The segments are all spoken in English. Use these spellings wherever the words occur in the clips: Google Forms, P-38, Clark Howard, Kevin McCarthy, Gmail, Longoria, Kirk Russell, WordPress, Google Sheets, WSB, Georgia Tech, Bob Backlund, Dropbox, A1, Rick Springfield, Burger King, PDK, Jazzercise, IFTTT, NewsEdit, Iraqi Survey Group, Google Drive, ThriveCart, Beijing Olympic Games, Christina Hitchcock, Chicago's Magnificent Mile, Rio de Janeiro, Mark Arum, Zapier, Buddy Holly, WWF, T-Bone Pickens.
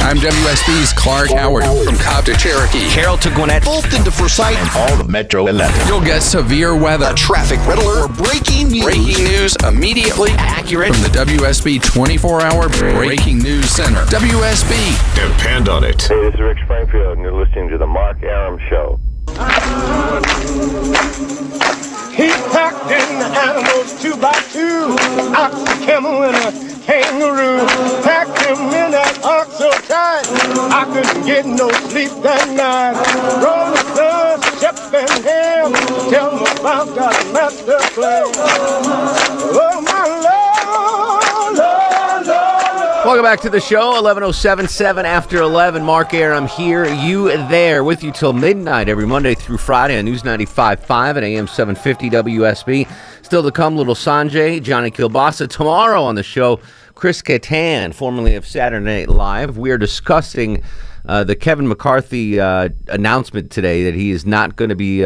I'm WSB's Clark Howard. From Cobb to Cherokee, Carroll to Gwinnett, Fulton to Forsyth, and all the Metro 11. You'll get severe weather, a traffic riddler, or breaking news. Breaking news immediately accurate from the WSB 24-hour Breaking News Center. WSB. Depend on it. Hey, this is Rick Springfield, and you're listening to The Mark Arum Show. He packed in the animals 2x2, ox, a camel, and a kangaroo. Packed him in that ox so tight, I couldn't get no sleep that night. Roll the thugs, chef and ham, tell them about God's master plan. Oh, my love. Welcome back to the show, 11:07 after 11. Mark Arum here, you there, with you till midnight every Monday through Friday on News 95.5 and AM 750 WSB. Still to come, Little Sanjay, Johnny Kielbasa. Tomorrow on the show, Chris Kattan, formerly of Saturday Night Live. We are discussing the Kevin McCarthy announcement today that he is not going to be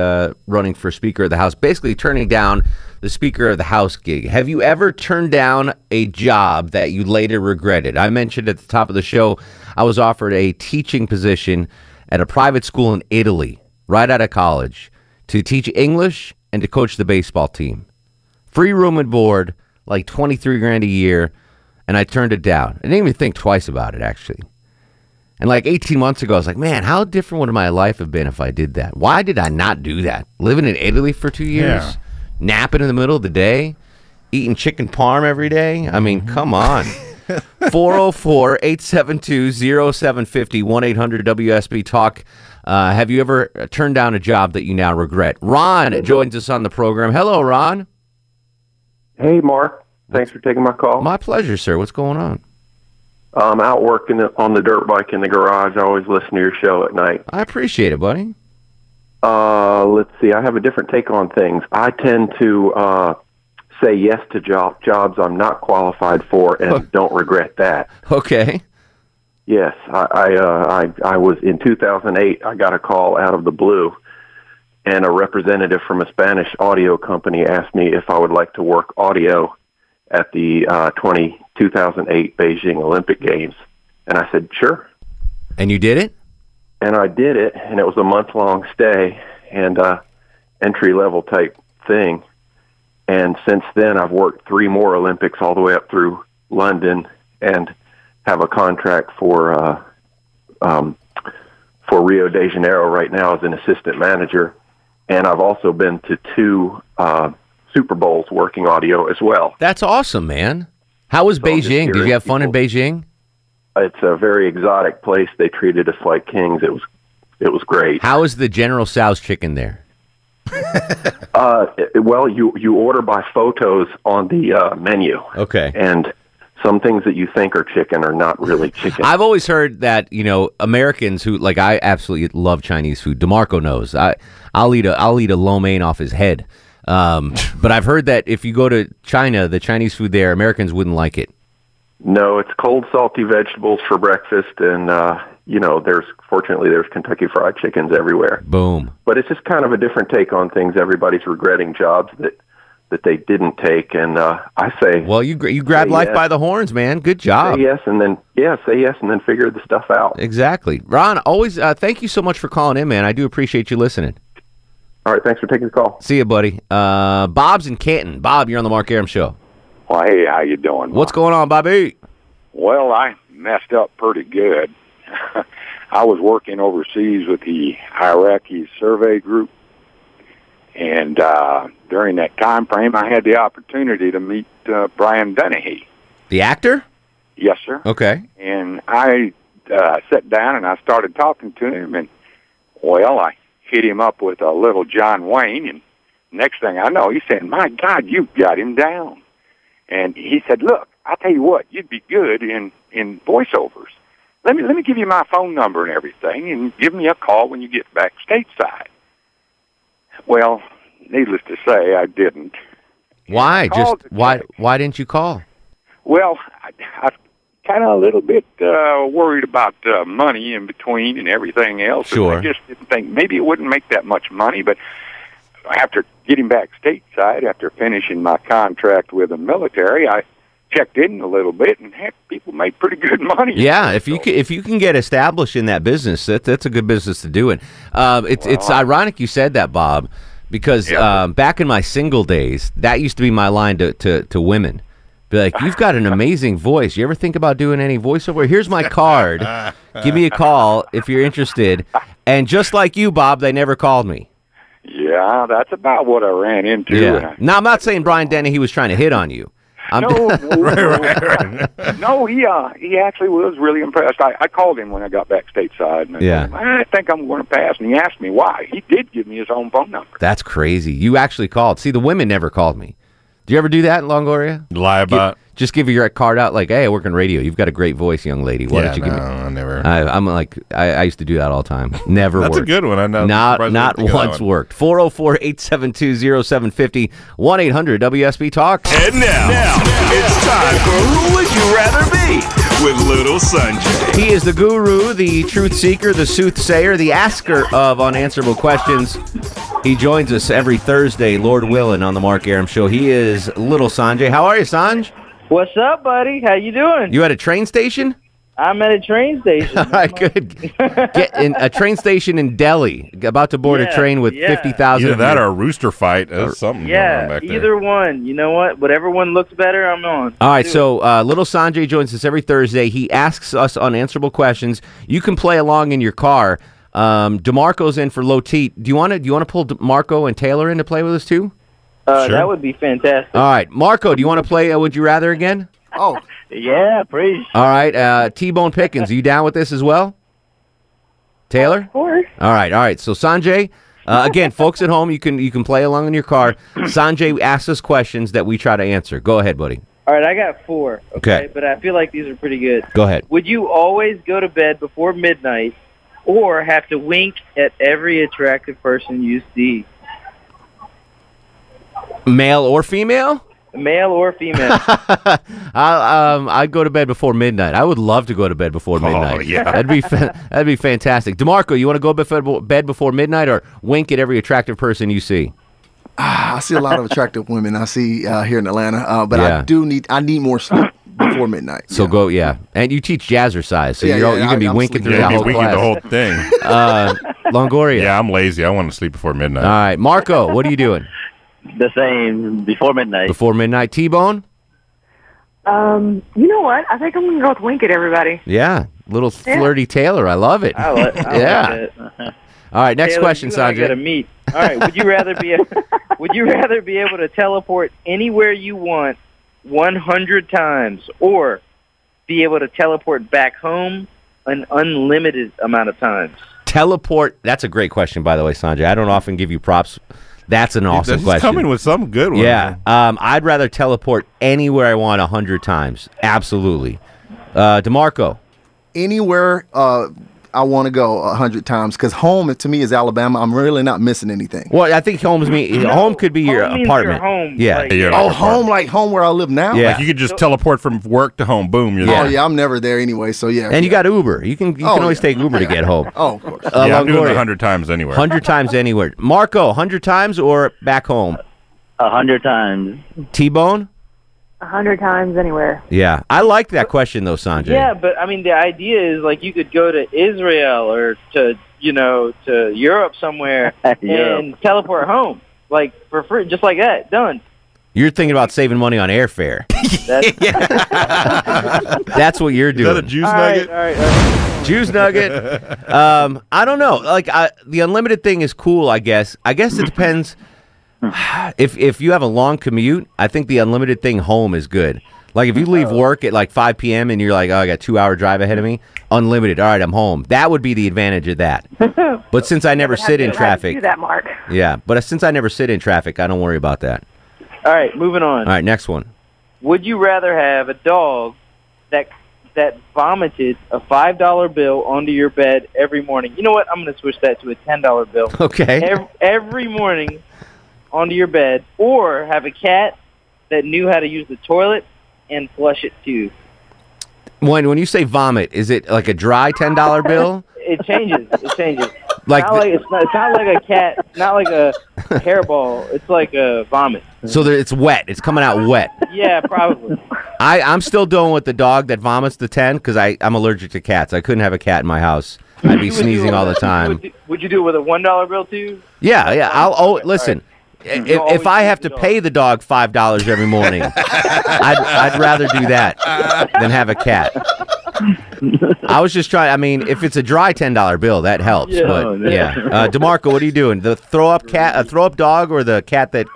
running for Speaker of the House, basically turning down the Speaker of the House gig. Have you ever turned down a job that you later regretted? I mentioned at the top of the show, I was offered a teaching position at a private school in Italy, right out of college, to teach English and to coach the baseball team. Free room and board, like $23,000 a year, and I turned it down. I didn't even think twice about it, actually. And like 18 months ago, I was like, man, how different would my life have been if I did that? Why did I not do that? Living in Italy for 2 years? Yeah. Napping in the middle of the day, eating chicken parm every day. I mean, come on. 404-872-0750, 1-800-WSB-TALK. Have you ever turned down a job that you now regret? Ron joins us on the program. Hello, Ron. Hey, Mark. Thanks for taking my call. My pleasure, sir. What's going on? I'm out working on the dirt bike in the garage. I always listen to your show at night. I appreciate it, buddy. Let's see. I have a different take on things. I tend to say yes to jobs I'm not qualified for, and don't regret that. Okay. Yes, I was in 2008. I got a call out of the blue, and a representative from a Spanish audio company asked me if I would like to work audio at the 2008 Beijing Olympic Games, and I said sure. And you did it? And I did it, and it was a month-long stay and entry-level type thing. And since then, I've worked 3 more Olympics all the way up through London and have a contract for Rio de Janeiro right now as an assistant manager. And I've also been to 2 Super Bowls working audio as well. That's awesome, man. How was Beijing? Did you have fun in Beijing? It's a very exotic place. They treated us like kings. It was great. How is the General Tso's chicken there? Well, you order by photos on the menu. Okay. And some things that you think are chicken are not really chicken. I've always heard that, you know, Americans who, like, I absolutely love Chinese food. DeMarco knows. I'll eat a lo mein off his head. But I've heard that if you go to China, the Chinese food there, Americans wouldn't like it. No, it's cold, salty vegetables for breakfast, and, you know, fortunately there's Kentucky Fried Chickens everywhere. Boom. But it's just kind of a different take on things. Everybody's regretting jobs that they didn't take, and I say... Well, you grab life by the horns, man. Good job. Say yes, and then figure the stuff out. Exactly. Ron, always thank you so much for calling in, man. I do appreciate you listening. All right, thanks for taking the call. See you, buddy. Bob's in Canton. Bob, you're on the Mark Arum Show. Well, hey, how you doing, Bob? What's going on, Bobby? Well, I messed up pretty good. I was working overseas with the Iraqi Survey Group, and during that time frame, I had the opportunity to meet Brian Dennehy. The actor? Yes, sir. Okay. And I sat down, and I started talking to him, and, well, I hit him up with a little John Wayne, and next thing I know, he's saying, my God, you've got him down. And he said, look, I'll tell you what, you'd be good in voiceovers. let me give you my phone number and everything, and give me a call when you get back stateside. Well, needless to say, I didn't. Why? Why didn't you call? Well, I kind of a little bit worried about money in between and everything else. Sure. I just didn't think maybe it wouldn't make that much money, but after getting back stateside, after finishing my contract with the military, I checked in a little bit, and heck, people made pretty good money. Yeah, if you can get established in that business, that's a good business to do. And it's ironic you said that, Bob, because back in my single days, that used to be my line to women. Be like, you've got an amazing voice. You ever think about doing any voiceover? Here's my card. Give me a call if you're interested. And just like you, Bob, they never called me. Yeah, that's about what I ran into. Yeah. Now, I'm not saying Brian Dennehy was trying to hit on you. No. No, he actually was really impressed. I called him when I got back stateside, and I think I'm going to pass. And he asked me why. He did give me his own phone number. That's crazy. You actually called. See, the women never called me. Do you ever do that in Longoria? Lie about? Just give your card out like, hey, I work in radio. You've got a great voice, young lady. Why don't you give me? I never. I used to do that all the time. Never worked. That's a good one. I know. Not once worked. 404-872-0750, 1-800-WSB-TALK. And now it's time for Who Would You Rather Be with Little Sanjay. He is the guru, the truth seeker, the soothsayer, the asker of unanswerable questions. He joins us every Thursday, Lord willing, on the Mark Arum Show. He is Little Sanjay. How are you, Sanj? What's up, buddy? How you doing? You at a train station? I'm at a train station. All right, good. Get in a train station in Delhi. About to board a train with 50,000. Either that or a rooster fight. There's something going on back there. Either one. You know what? Whatever one looks better, I'm on. All right, so Little Sanjay joins us every Thursday. He asks us unanswerable questions. You can play along in your car. DeMarco's in for Loteet. Do you want to pull DeMarco and Taylor in to play with us too? Sure. That would be fantastic. All right, Marco, do you want to play Would You Rather again? Oh, yeah, please. All right, T-Bone Pickens, are you down with this as well? Taylor? Of course. All right. So Sanjay, again, folks at home, you can play along in your car. Sanjay asks us questions that we try to answer. Go ahead, buddy. All right, I got four. Okay. But I feel like these are pretty good. Go ahead. Would you always go to bed before midnight, or have to wink at every attractive person you see? Male or female? Male or female. I'd go to bed before midnight. I would love to go to bed before midnight. Oh, yeah. That'd be fantastic. DeMarco, you want to go to bed before midnight or wink at every attractive person you see? I see a lot of attractive women I see here in Atlanta, but I need more sleep before midnight. So and you teach jazzercise, so you're going to be winking through the whole thing. Longoria. Yeah, I'm lazy. I want to sleep before midnight. All right, Marco, what are you doing? The same, before midnight. Before midnight. T-Bone? You know what? I think I'm going to go with wink at everybody. Yeah. Little flirty Taylor. I love it. I love it. All right, next Taylor, question, Sanjay. All right, would you rather be able to teleport anywhere you want 100 times or be able to teleport back home an unlimited amount of times? Teleport. That's a great question, by the way, Sanjay. I don't often give you props. That's an awesome question. He's coming with some good one. Yeah. I'd rather teleport anywhere I want 100 times. Absolutely. DeMarco? Anywhere I want to go 100 times because home, to me, is Alabama. I'm really not missing anything. Well, I think home could be your apartment. Your home. Yeah. Like, home, like home where I live now? Yeah. Like you could just teleport from work to home. Boom, you're there. Oh, yeah, I'm never there anyway, so yeah. And you got Uber. You can always take Uber to get home. Oh, of course. Yeah, I'm doing 100 times anywhere. 100 times anywhere. Marco, 100 times or back home? 100 times. T-Bone? 100 times anywhere. Yeah. I like that question, though, Sanjay. Yeah, but, I mean, the idea is, like, you could go to Israel or to Europe somewhere and teleport home, like, for free, just like that. Done. You're thinking about saving money on airfare. That's what you're doing. Is that a Jew's nugget? All right. Jew's nugget. I don't know. Like, the unlimited thing is cool, I guess. I guess it depends. If you have a long commute, I think the unlimited thing home is good. Like if you leave work at like 5 p.m. and you're like, oh, I got a 2-hour drive ahead of me, unlimited. All right, I'm home. That would be the advantage of that. But since I never sit in traffic, do that, Mark. Yeah, but since I never sit in traffic, I don't worry about that. All right, moving on. All right, next one. Would you rather have a dog that that vomited a $5 bill onto your bed every morning. You know what? I'm going to switch that to a $10 bill. Okay. Every morning onto your bed, or have a cat that knew how to use the toilet and flush it too. When you say vomit, is it like a dry $10 bill? It changes. It changes. Like it's not like a cat, not like a hairball. It's like a vomit. So it's wet. It's coming out wet. Yeah, probably. I'm still dealing with the dog that vomits the 10 because I'm allergic to cats. I couldn't have a cat in my house. I'd be sneezing all the time. Would you do it with a $1 bill too? Yeah. Listen. If I have to pay the dog $5 every morning, I'd rather do that than have a cat. I was just trying. I mean, if it's a dry $10 bill, that helps. Yeah, but yeah, DeMarco, what are you doing? The throw up dog, or the cat that?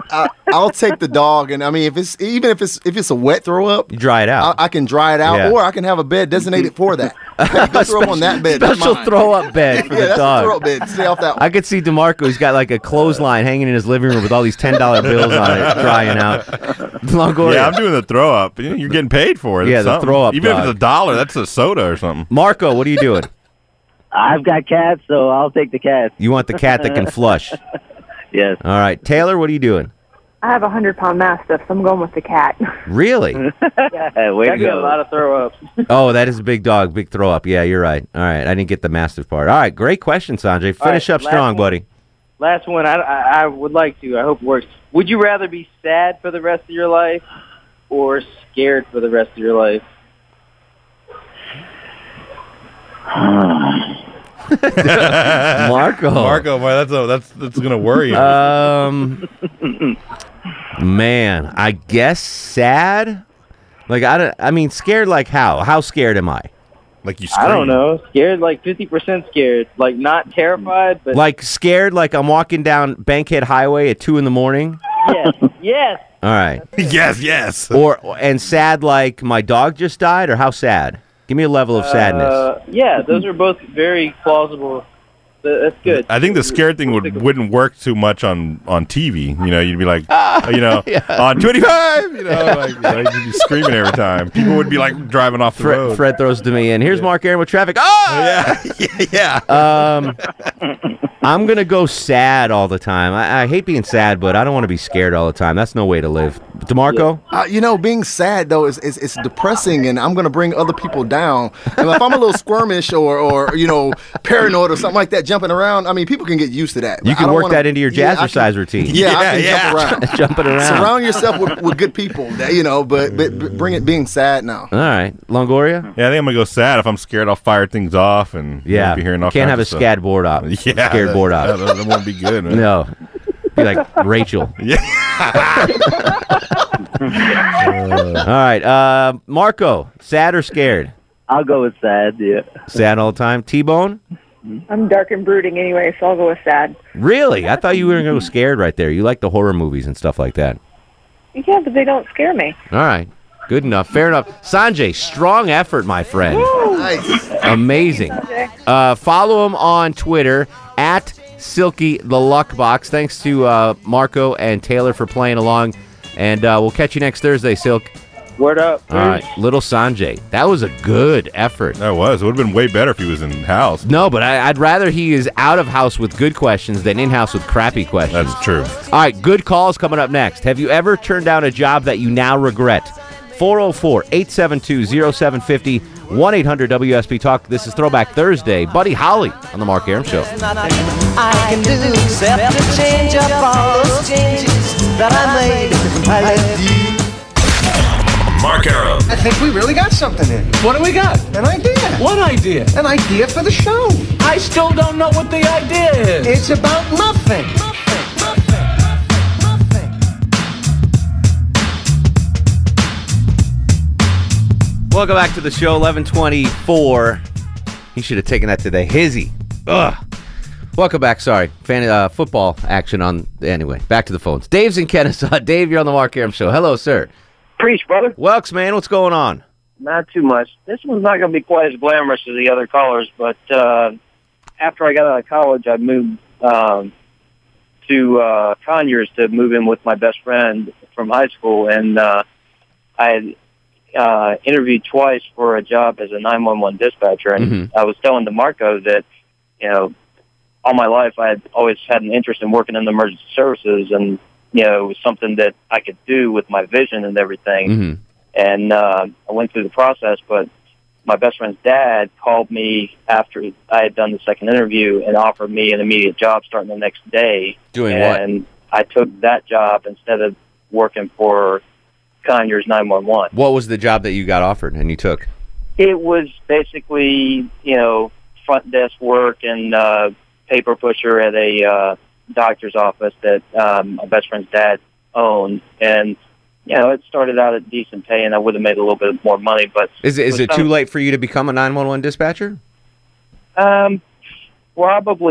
I'll take the dog, and I mean, if it's a wet throw up, you dry it out. I can dry it out, yeah. Or I can have a bed designated for that. Hey, go throw up on that bed. Special throw up bed for the dog. Throw up bed. Stay off that one. I could see DeMarco. He's got like a clothesline hanging in his living room with all these $10 bills on it, drying out. Longoria. Yeah, I'm doing the throw up. You're getting paid for it. Yeah, the throw up. Even if it's $1, that's a soda or something. Marco, what are you doing? I've got cats, so I'll take the cat. You want the cat that can flush? Yes. All right. Taylor, what are you doing? I have a 100-pound mastiff, so I'm going with the cat. Really? Yeah, way to go. I get a lot of throw-ups. Oh, that is a big dog, big throw-up. Yeah, you're right. All right, I didn't get the mastiff part. All right, great question, Sanjay. Finish up strong, buddy. Last one, I would like to. I hope it works. Would you rather be sad for the rest of your life or scared for the rest of your life? Marco, boy, that's gonna worry you. Man, I guess sad. Like I mean, scared. Like how? How scared am I? Like you scream. I don't know. Scared, like 50% scared. Like not terrified, but like scared. Like I'm walking down Bankhead Highway at 2 a.m. Yes. All right. Yes. Or sad. Like my dog just died. Or how sad? Give me a level of sadness. Yeah, those are both very plausible. That's good. I think the scared thing wouldn't work too much on TV. You know, you'd be like, yeah. On 25, you'd be screaming every time. People would be like driving off the road. Fred throws to me in. Here's Mark Arum with traffic. Oh! Yeah. I'm going to go sad all the time. I hate being sad, but I don't want to be scared all the time. That's no way to live. DeMarco? Being sad, though, it's depressing, and I'm going to bring other people down. And if I'm a little squirmish or paranoid or something like that, jumping around, I mean, people can get used to that. You can work that into your jazzercise routine. I can jump around. Jumping around. Surround yourself with good people, but bring it being sad now. All right. Longoria? Yeah, I think I'm going to go sad. If I'm scared, I'll fire things off and be hearing all kinds of stuff. Can't have a scad board up. Yeah. Scared board up. That won't be good, man. No. Be like Rachel. Yeah. All right. Marco, sad or scared? I'll go with sad, yeah. Sad all the time. T-Bone? I'm dark and brooding anyway, so I'll go with sad. Really? I thought you were going to go scared right there. You like the horror movies and stuff like that. Yeah, but they don't scare me. All right. Good enough. Fair enough. Sanjay, strong effort, my friend. Woo! Nice. Amazing. Follow him on Twitter, at Silky the Luck Box. Thanks to Marco and Taylor for playing along. And we'll catch you next Thursday, Silk. Word up. Please. All right, little Sanjay. That was a good effort. That was. It would have been way better if he was in house. No, but I'd rather he is out of house with good questions than in house with crappy questions. That's true. All right, good calls coming up next. Have you ever turned down a job that you now regret? 404-872-0750, 1-800-WSB-TALK. This is Throwback Thursday. Buddy Holly on The Mark Arum Show. I can do except to change up all those changes that I made. I love you. Mark Arum. I think we really got something in. What do we got? An idea. What idea? An idea for the show. I still don't know what the idea is. It's about nothing. Nothing. Welcome back to the show, 11:24. He should have taken that to the hizzy. Ugh. Welcome back. Sorry. Football action on... Anyway, back to the phones. Dave's in Kennesaw. Dave, you're on the Mark Arum Show. Hello, sir. Preach, brother. Welks, man, what's going on? Not too much. This one's not going to be quite as glamorous as the other callers, but after I got out of college, I moved to Conyers to move in with my best friend from high school, and I had interviewed twice for a job as a 911 dispatcher, and I was telling DeMarco that, you know, all my life I had always had an interest in working in emergency services, and, you know, it was something that I could do with my vision and everything. And I went through the process, but my best friend's dad called me after I had done the second interview and offered me an immediate job starting the next day. And I took that job instead of working for Conyers 911. What was the job that you got offered and you took? It was basically, you know, front desk work and paper pusher at a doctor's office that my best friend's dad owned. And, you know, it started out at decent pay, and I would have made a little bit more money. But is it too late for you to become a 911 dispatcher? Probably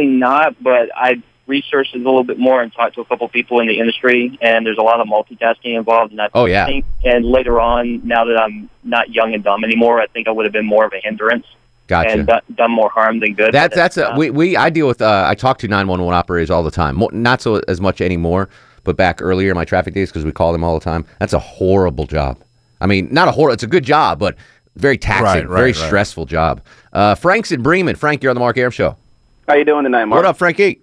not, but I researched it a little bit more and talked to a couple people in the industry, and there's a lot of multitasking involved. And I think, and later on, now that I'm not young and dumb anymore, I think I would have been more of a hindrance. And done more harm than good. I deal with, I talk to 911 operators all the time. Not so as much anymore, but back earlier in my traffic days, because we call them all the time. That's a horrible job. I mean, not a horrible, it's a good job, but very taxing, very stressful job. Frank's in Bremen. Frank, you're on the Mark Arum Show. How you doing tonight, Mark? What up, Frankie?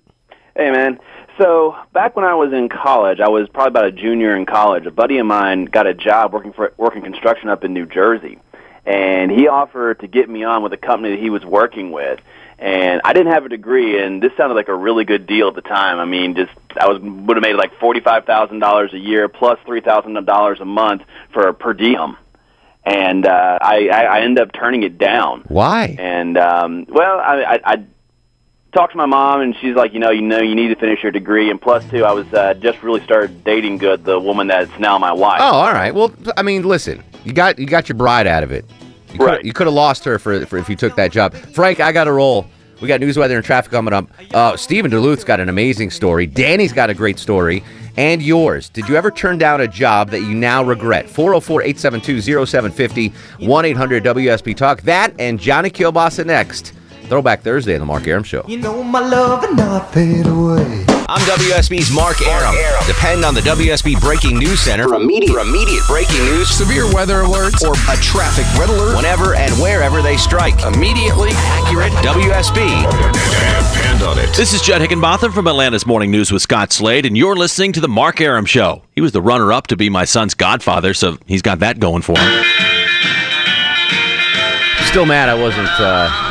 Hey, man. So back when I was in college, I was probably about a junior in college. A buddy of mine got a job working construction up in New Jersey, and he offered to get me on with a company that he was working with. And I didn't have a degree, and this sounded like a really good deal at the time. I mean, would have made like $45,000 a year plus $3,000 a month for a per diem. And I ended up turning it down. Why? And I talked to my mom, and she's like, you know, you need to finish your degree. And plus, too, I was just really started dating the woman that's now my wife. Oh, all right. Well, I mean, listen, you got your bride out of it. You could have lost her for if you took that job. Frank, I got to roll. We got news, weather, and traffic coming up. Stephen Duluth's got an amazing story. Danny's got a great story. And yours. Did you ever turn down a job that you now regret? 404-872-0750, 1-800-WSB-TALK. That and Johnny Kielbasa next. Throwback Thursday on the Mark Arum Show. You know my love and I fade away. I'm WSB's Mark Arum. Depend on the WSB Breaking News Center for immediate breaking news, severe weather alerts, or a traffic red alert whenever and wherever they strike. Immediately accurate WSB. Depend on it. This is Judd Hickenbotham from Atlanta's Morning News with Scott Slade, and you're listening to the Mark Arum Show. He was the runner-up to be my son's godfather, so he's got that going for him. Still mad I wasn't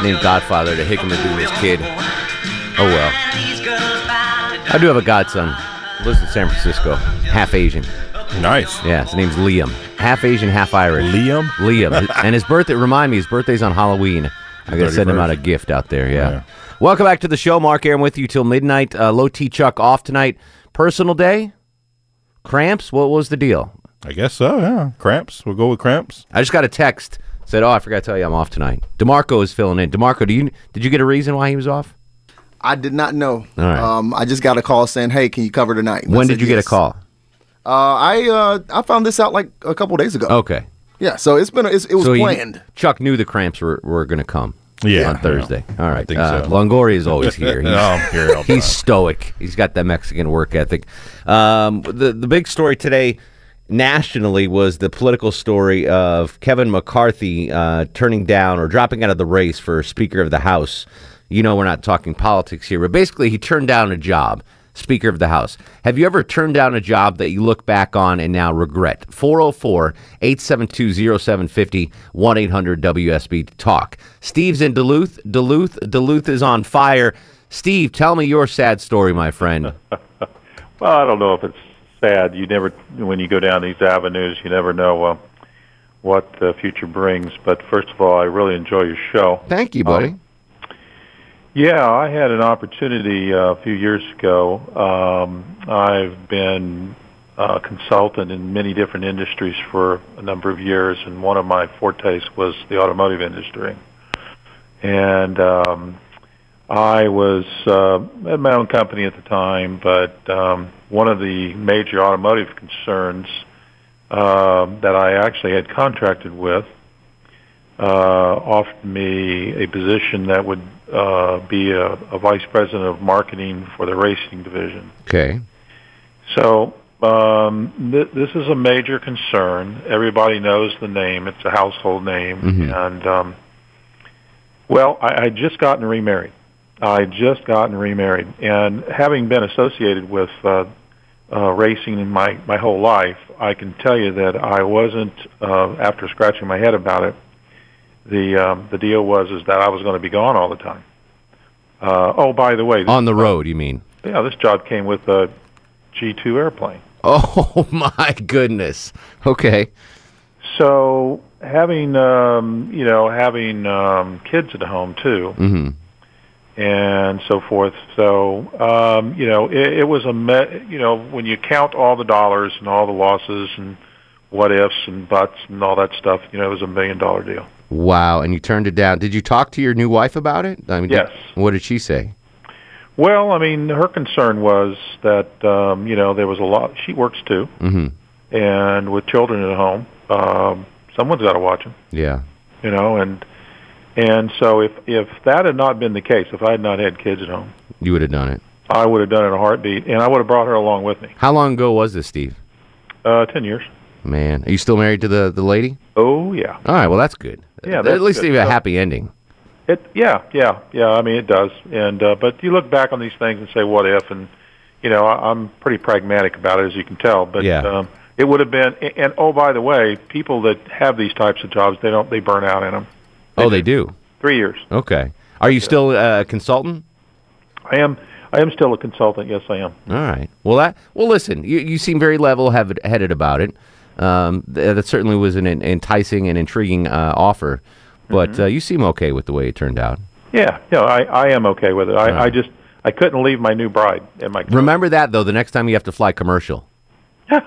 named Godfather to Hickman through his kid. Oh, well. I do have a godson. Lives in San Francisco. Half Asian. Nice. Yeah, his name's Liam. Half Asian, half Irish. Liam. And his birthday, remind me, his birthday's on Halloween. I got to send him out a gift out there, yeah. Welcome back to the show. Mark Arum with you till midnight. Low T Chuck off tonight. Personal day? Cramps? What was the deal? I guess so, yeah. Cramps. We'll go with cramps. I just got a text. Said, I forgot to tell you I'm off tonight. DeMarco is filling in. DeMarco, did you get a reason why he was off? I did not know. All right. I just got a call saying, hey, can you cover tonight? When did you get a call? I found this out like a couple days ago. Okay. Yeah, so it was planned. Chuck knew the cramps were going to come on Thursday. All right. I think so. Longoria is always here. He's stoic. He's got that Mexican work ethic. The big story today nationally was the political story of Kevin McCarthy turning down or dropping out of the race for Speaker of the House. You know, we're not talking politics here, but basically he turned down a job, Speaker of the House. Have you ever turned down a job that you look back on and now regret? 404-872-0750, 1-800-WSB-TALK. Steve's in Duluth. Duluth is on fire. Steve, tell me your sad story, my friend. Well, I don't know if it's sad. You never, when you go down these avenues, you never know what the future brings. But first of all, I really enjoy your show. Thank you, buddy. I had an opportunity a few years ago. I've been a consultant in many different industries for a number of years, and one of my fortes was the automotive industry. And I was at my own company at the time, but one of the major automotive concerns that I actually had contracted with offered me a position that would be a vice president of marketing for the racing division. Okay. So This is a major concern. Everybody knows the name. It's a household name. Mm-hmm. And, well, I had just gotten remarried. And having been associated with racing in my whole life, I can tell you that I wasn't, after scratching my head about it, the deal was that I was going to be gone all the time. Oh, by the way. On the road, you mean? Yeah, this job came with a G2 airplane. Oh, my goodness. Okay. So having, kids at home, too, mm-hmm. and so forth. So, it was when you count all the dollars and all the losses and what ifs and buts and all that stuff, it was $1 million deal. Wow, and you turned it down. Did you talk to your new wife about it? I mean, yes. What did she say? Well, I mean, her concern was that, there was a lot. She works, too, mm-hmm. and with children at home, someone's got to watch them. Yeah. And so if that had not been the case, if I had not had kids at home. You would have done it. I would have done it in a heartbeat, and I would have brought her along with me. How long ago was this, Steve? 10 years. Man, are you still married to the lady? Oh, yeah. All right, well, that's good. Yeah, that's at least they have a happy ending. Yeah. I mean, it does. And but you look back on these things and say, "What if?" And I'm pretty pragmatic about it, as you can tell. But yeah. It would have been. And oh, by the way, people that have these types of jobs, they burn out in them. They do. 3 years. Okay. Are you still a consultant? I am still a consultant. Yes, I am. All right. Well, listen. You seem very level-headed about it. That certainly was an enticing and intriguing offer. But you seem okay with the way it turned out. Yeah, I am okay with it. I just couldn't leave my new bride and my. Car. Remember that though. The next time you have to fly commercial, and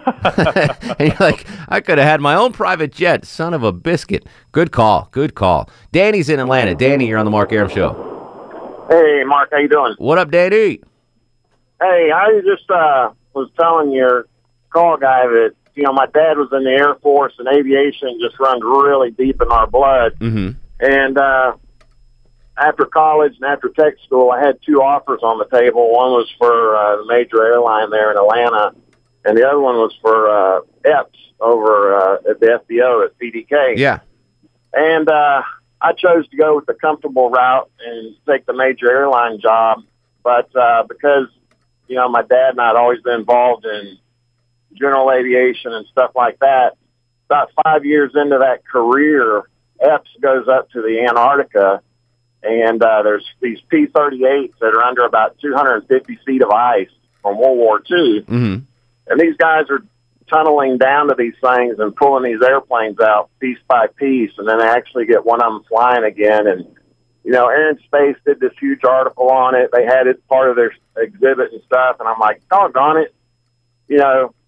you're like, I could have had my own private jet. Son of a biscuit. Good call. Danny's in Atlanta. Danny, you're on the Mark Arum Show. Hey, Mark, how you doing? What up, Danny? Hey, I just was telling your call guy that. My dad was in the Air Force, and aviation just runs really deep in our blood. Mm-hmm. And after college and after tech school, I had two offers on the table. One was for a major airline there in Atlanta, and the other one was for Epps over at the FBO at PDK. Yeah. And I chose to go with the comfortable route and take the major airline job. But because, my dad and I had always been involved in general aviation and stuff like that. About 5 years into that career, Epps goes up to the Antarctica, and there's these P-38s that are under about 250 feet of ice from World War II. Mm-hmm. And these guys are tunneling down to these things and pulling these airplanes out piece by piece, and then they actually get one of them flying again. And, Air and Space did this huge article on it. They had it part of their exhibit and stuff, and I'm like, doggone it.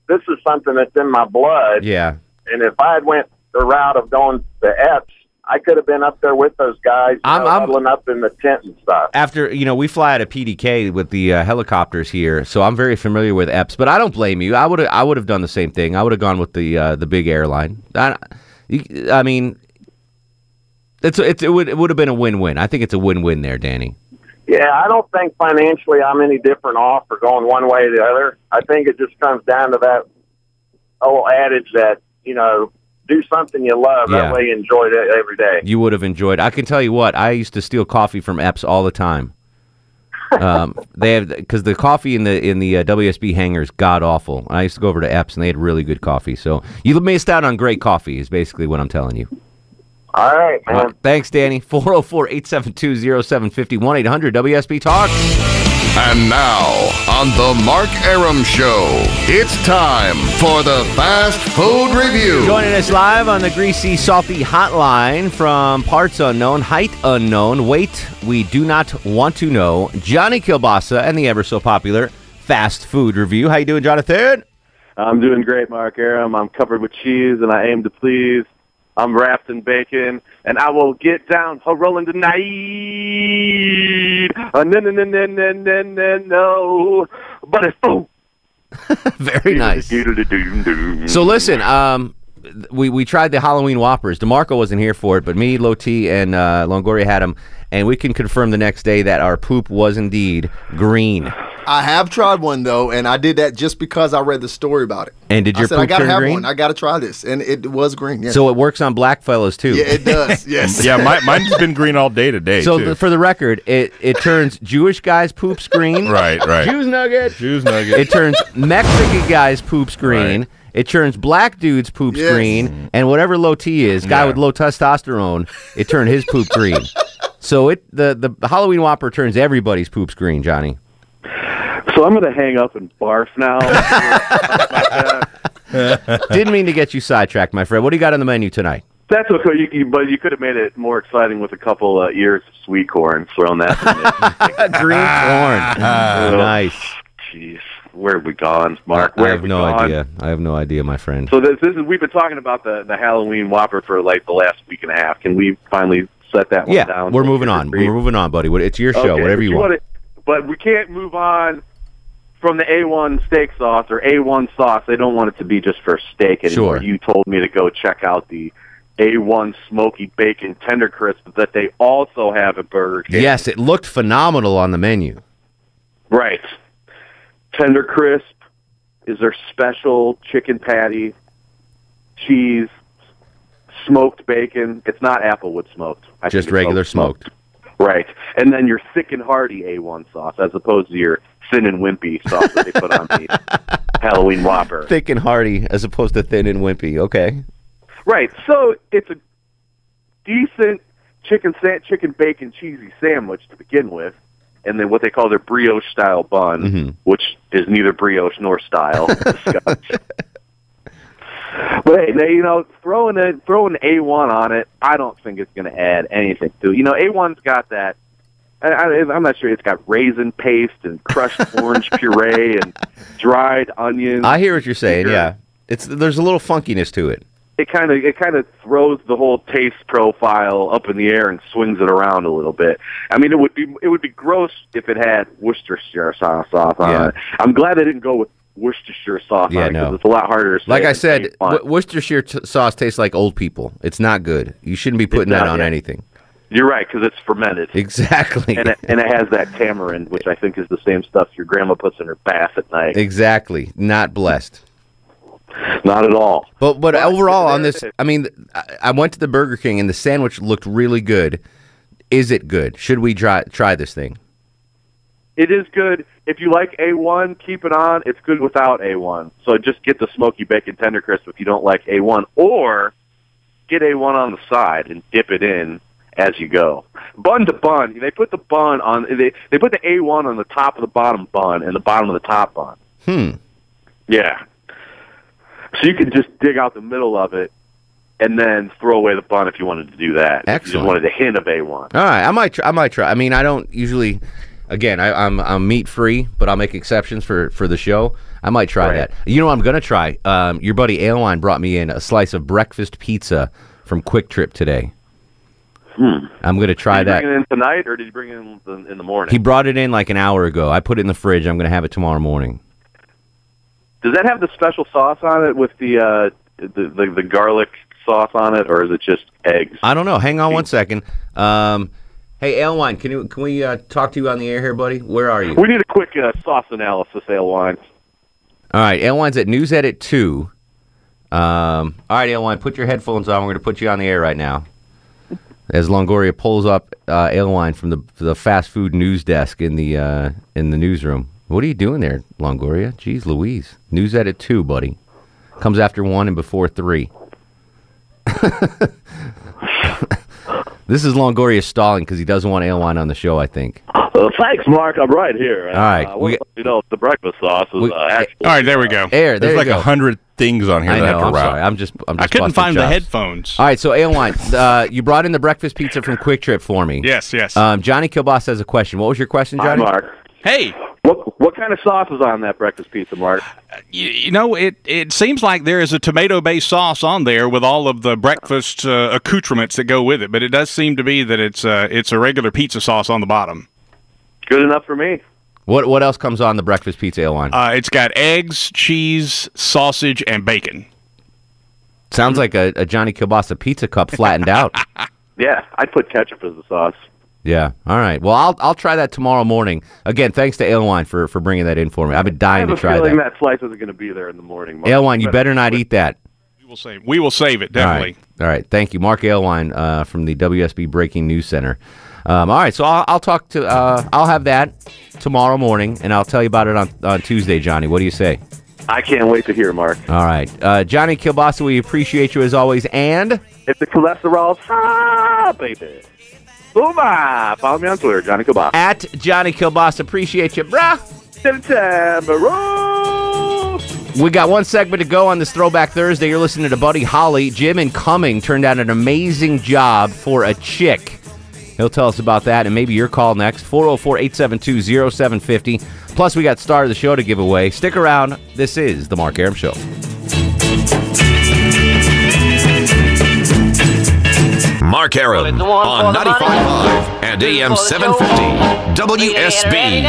This is something that's in my blood. Yeah. And if I had went the route of going to Epps, I could have been up there with those guys, huddling up in the tent and stuff. After, we fly out of PDK with the helicopters here, so I'm very familiar with Epps. But I don't blame you. I would have done the same thing. I would have gone with the big airline. I mean, it would have been a win-win. I think it's a win-win there, Danny. Yeah, I don't think financially I'm any different off or going one way or the other. I think it just comes down to that old adage that, do something you love. Yeah. That way you enjoy it every day. You would have enjoyed. I can tell you what, I used to steal coffee from Epps all the time. They have, because the coffee in the WSB hangar is god awful. I used to go over to Epps and they had really good coffee. So you missed out on great coffee is basically what I'm telling you. All right, man. Thanks, Danny. 404-872-0750, 1-800-WSB-TALK. And now, on the Mark Arum Show, it's time for the Fast Food Review. Joining us live on the Greasy Salty Hotline from parts unknown, height unknown, weight we do not want to know, Johnny Kielbasa and the ever-so-popular Fast Food Review. How you doing, Jonathan? I'm doing great, Mark Arum. I'm covered with cheese, and I aim to please. I'm wrapped in bacon, and I will get down rolling tonight. No, but it's food. Very nice. So listen, we tried the Halloween Whoppers. DeMarco wasn't here for it, but me, Low T, and Longoria had them, and we can confirm the next day that our poop was indeed green. I have tried one, though, and I did that just because I read the story about it. And did your poop turn green? I said, I got to have one. I got to try this. And it was green. Yeah. So it works on black fellas, too. Yeah, it does. Yes. Yeah, mine's been green all day today, so too. For the record, it turns Jewish guys' poops green. Right. Jews nugget. It turns Mexican guys' poops green. Right. It turns black dudes' poops green. And whatever low T is, guy with low testosterone, it turned his poop green. So the Halloween Whopper turns everybody's poops green, Johnny. So I'm going to hang up and barf now. Didn't mean to get you sidetracked, my friend. What do you got on the menu tonight? That's okay, but you could have made it more exciting with a couple ears of sweet corn. Thrown that in it. Green corn. Nice. Jeez. Where have we gone, Mark? Where have we gone? I have no idea, my friend. So this is, we've been talking about the Halloween Whopper for like the last week and a half. Can we finally set that one down? Yeah, we're moving on. We're moving on, buddy. It's your show, whatever you want. But we can't move on from the A1 steak sauce or A1 sauce. They don't want it to be just for steak anymore. Sure. You told me to go check out the A1 Smoky Bacon Tender Crisp that they also have at Burger King. Yes, it looked phenomenal on the menu. Right. Tender Crisp is their special chicken patty, cheese, smoked bacon. It's not applewood smoked. Just regular smoked. Right. And then your thick and hearty A1 sauce as opposed to your thin and wimpy sauce that they put on the Halloween Whopper. Thick and hearty as opposed to thin and wimpy. Okay. Right. So it's a decent chicken bacon cheesy sandwich to begin with. And then what they call their brioche-style bun, which is neither brioche nor style. But hey, they, throwing A1 on it, I don't think it's going to add anything to it. A1's got that. I'm not sure. It's got raisin paste and crushed orange puree and dried onions. I hear what you're saying. Yeah, there's a little funkiness to it. It kind of throws the whole taste profile up in the air and swings it around a little bit. I mean, it would be gross if it had Worcestershire sauce on it. I'm glad they didn't go with Worcestershire sauce on it because it's a lot harder. Like I said, Worcestershire sauce tastes like old people. It's not good. You shouldn't be putting that on anything. You're right, because it's fermented. Exactly. And it has that tamarind, which I think is the same stuff your grandma puts in her bath at night. Exactly. Not blessed. Not at all. But overall on this, I mean, I went to the Burger King and the sandwich looked really good. Is it good? Should we try this thing? It is good. If you like A1, keep it on. It's good without A1. So just get the Smoky Bacon Tender Crisp if you don't like A1. Or get A1 on the side and dip it in as you go. Bun to bun. They put the bun on. They put the A1 on the top of the bottom bun and the bottom of the top bun. Yeah. So you could just dig out the middle of it and then throw away the bun if you wanted to do that. Excellent. If you just wanted a hint of A1. All right, I might try. I mean, I don't usually. Again, I'm meat free, but I'll make exceptions for the show. I might try that. You know what I'm gonna try? Your buddy Airline brought me in a slice of breakfast pizza from Quick Trip today. I'm gonna try that. Did you bring it in tonight, or did you bring it in the morning? He brought it in like an hour ago. I put it in the fridge. I'm gonna have it tomorrow morning. Does that have the special sauce on it with the garlic sauce on it, or is it just eggs? I don't know. Hang on 1 second. Hey, Aylwine, can we talk to you on the air here, buddy? Where are you? We need a quick sauce analysis, Aylwine. All right, Aylwine's at NewsEdit 2. All right, Aylwine, put your headphones on. We're going to put you on the air right now. As Longoria pulls up Aylwine from the fast food news desk in the newsroom. What are you doing there, Longoria? Jeez Louise. NewsEdit 2, buddy. Comes after 1 and before 3. This is Longoria stalling because he doesn't want Aylwine on the show, I think. Thanks, Mark. I'm right here. All right. The breakfast sauce is actually... All right, there we go. There's like 100 things on here that I have to wrap. Sorry. I couldn't find the headphones. All right, so Aylwine, you brought in the breakfast pizza from Quick Trip for me. Yes. Johnny Kielbasa has a question. What was your question, Johnny? Hi, Mark. Hey. What kind of sauce is on that breakfast pizza, Mark? It seems like there is a tomato-based sauce on there with all of the breakfast accoutrements that go with it, but it does seem to be that it's a regular pizza sauce on the bottom. Good enough for me. What else comes on the breakfast pizza, Aylwine? It's got eggs, cheese, sausage, and bacon. Sounds like a Johnny Kielbasa pizza cup flattened out. Yeah, I'd put ketchup as the sauce. Yeah. All right. Well, I'll try that tomorrow morning. Again, thanks to Aylwine for bringing that in for me. I've been dying to try that. I have a feeling that slice isn't going to be there in the morning. Mark. Aylwine, you better not eat that. We will save it, definitely. All right. Thank you. Mark Aylwine from the WSB Breaking News Center. All right. So I'll talk to I'll have that tomorrow morning, and I'll tell you about it on Tuesday, Johnny. What do you say? I can't wait to hear, Mark. All right. Johnny Kielbasa, we appreciate you as always, and... If the cholesterol's high, baby. Boom-ah. Follow me on Twitter, Johnny Kielbasa. At Johnny Kielbasa. Appreciate you, bruh. September. We got one segment to go on this Throwback Thursday. You're listening to Buddy Holly. Jim and Cumming turned out an amazing job for a chick. He'll tell us about that, and maybe your call next, 404-872-0750. Plus, we got Star of the Show to give away. Stick around. This is The Mark Arum Show. Mark Arum on 95.5 and AM 750 WSB.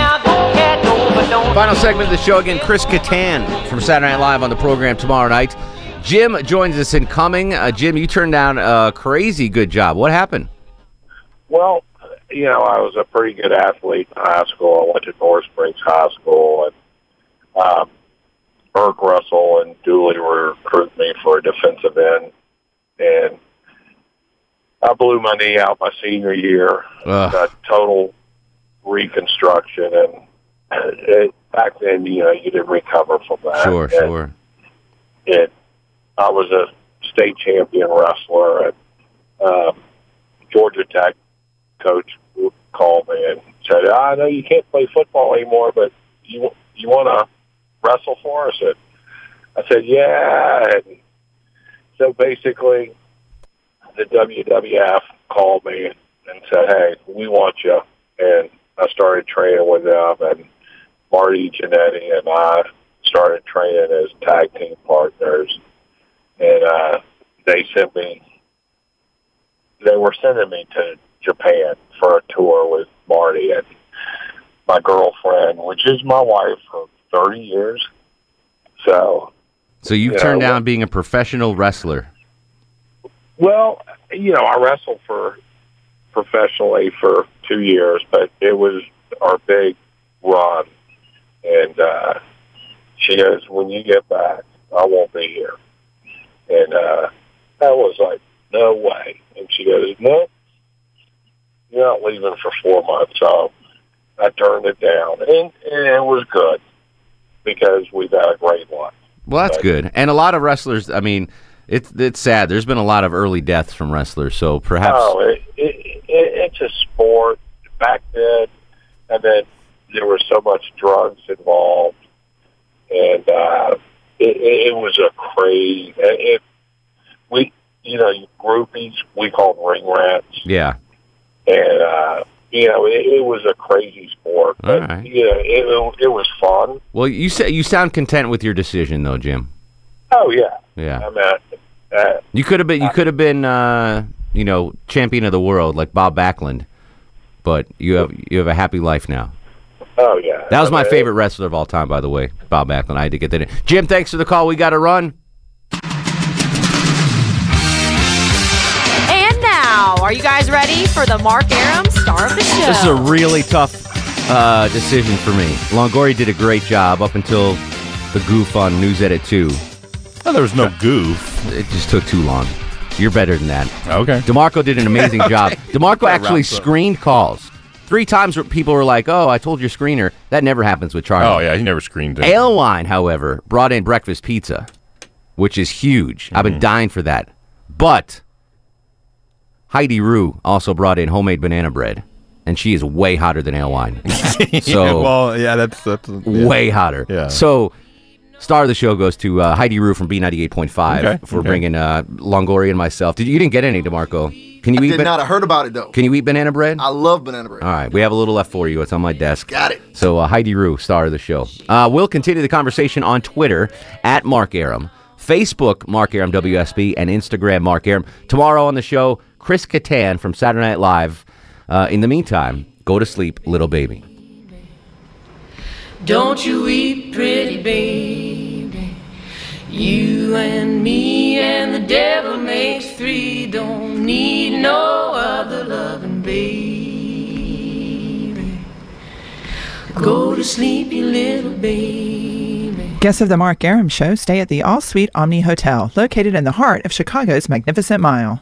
Final segment of the show again, Chris Kattan from Saturday Night Live on the program tomorrow night. Jim joins us in Cumming. Jim, you turned down a crazy good job. What happened? Well, you know, I was a pretty good athlete in high school. I went to North Springs High School, and Kirk Russell and Dooley recruited me for a defensive end, and I blew my knee out my senior year. Got total reconstruction, and back then, you know, you didn't recover from that. Sure. I was a state champion wrestler at Georgia Tech. Coach called me and said, I know you can't play football anymore, but you want to wrestle for us? And I said, yeah. And so basically the WWF called me and said, hey, we want you. And I started training with them, and Marty Jannetty and I started training as tag team partners. And they were sending me to Japan for a tour with Marty and my girlfriend, which is my wife for 30 years. So you turned down being a professional wrestler. Well, you know, I wrestled professionally for 2 years, but it was our big run. And she goes, when you get back, I won't be here. And I was like, no way. And she goes, nope. You're not leaving for 4 months. So I turned it down, and it was good because we've had a great one. Well, that's good. And a lot of wrestlers, I mean, it's sad. There's been a lot of early deaths from wrestlers, so perhaps... Oh, it's a sport back then, and then there was so much drugs involved, and it was a crazy... You know, groupies, we called ring rats. Yeah. And, you know, it was a crazy sport. But, all right. You know, it was fun. Well, you sound content with your decision, though, Jim. Oh, yeah. Yeah. I mean, you could have been champion of the world like Bob Backlund, but you have a happy life now. Oh, yeah. That was my favorite wrestler of all time, by the way, Bob Backlund. I had to get that in. Jim, thanks for the call. We got to run. Are you guys ready for the Mark Arum Star of the Show? This is a really tough decision for me. Longoria did a great job up until the goof on NewsEdit 2. Oh, there was no goof. It just took too long. You're better than that. Okay. DeMarco did an amazing job. DeMarco actually screened calls. 3 times people were like, oh, I told your screener. That never happens with Charlie. Oh, yeah, he never screened it. Aylwine, however, brought in breakfast pizza, which is huge. Mm-hmm. I've been dying for that. But... Heidi Rue also brought in homemade banana bread, and she is way hotter than Aylwine. So, yeah, well, yeah, that's way hotter. Yeah. So, Star of the Show goes to Heidi Rue from B98.5 for bringing Longoria and myself. You didn't get any, DeMarco? Can you? I did not. I heard about it though. Can you eat banana bread? I love banana bread. All right, we have a little left for you. It's on my desk. Got it. So, Heidi Rue, Star of the Show. We'll continue the conversation on Twitter at Mark Arum, Facebook Mark Arum WSB, and Instagram Mark Arum. Tomorrow on the show, Chris Kattan from Saturday Night Live. In the meantime, go to sleep, little baby. Don't you weep, pretty baby. You and me and the devil makes 3. Don't need no other loving, baby. Go to sleep, you little baby. Guests of the Mark Arum Show stay at the All Suite Omni Hotel, located in the heart of Chicago's Magnificent Mile.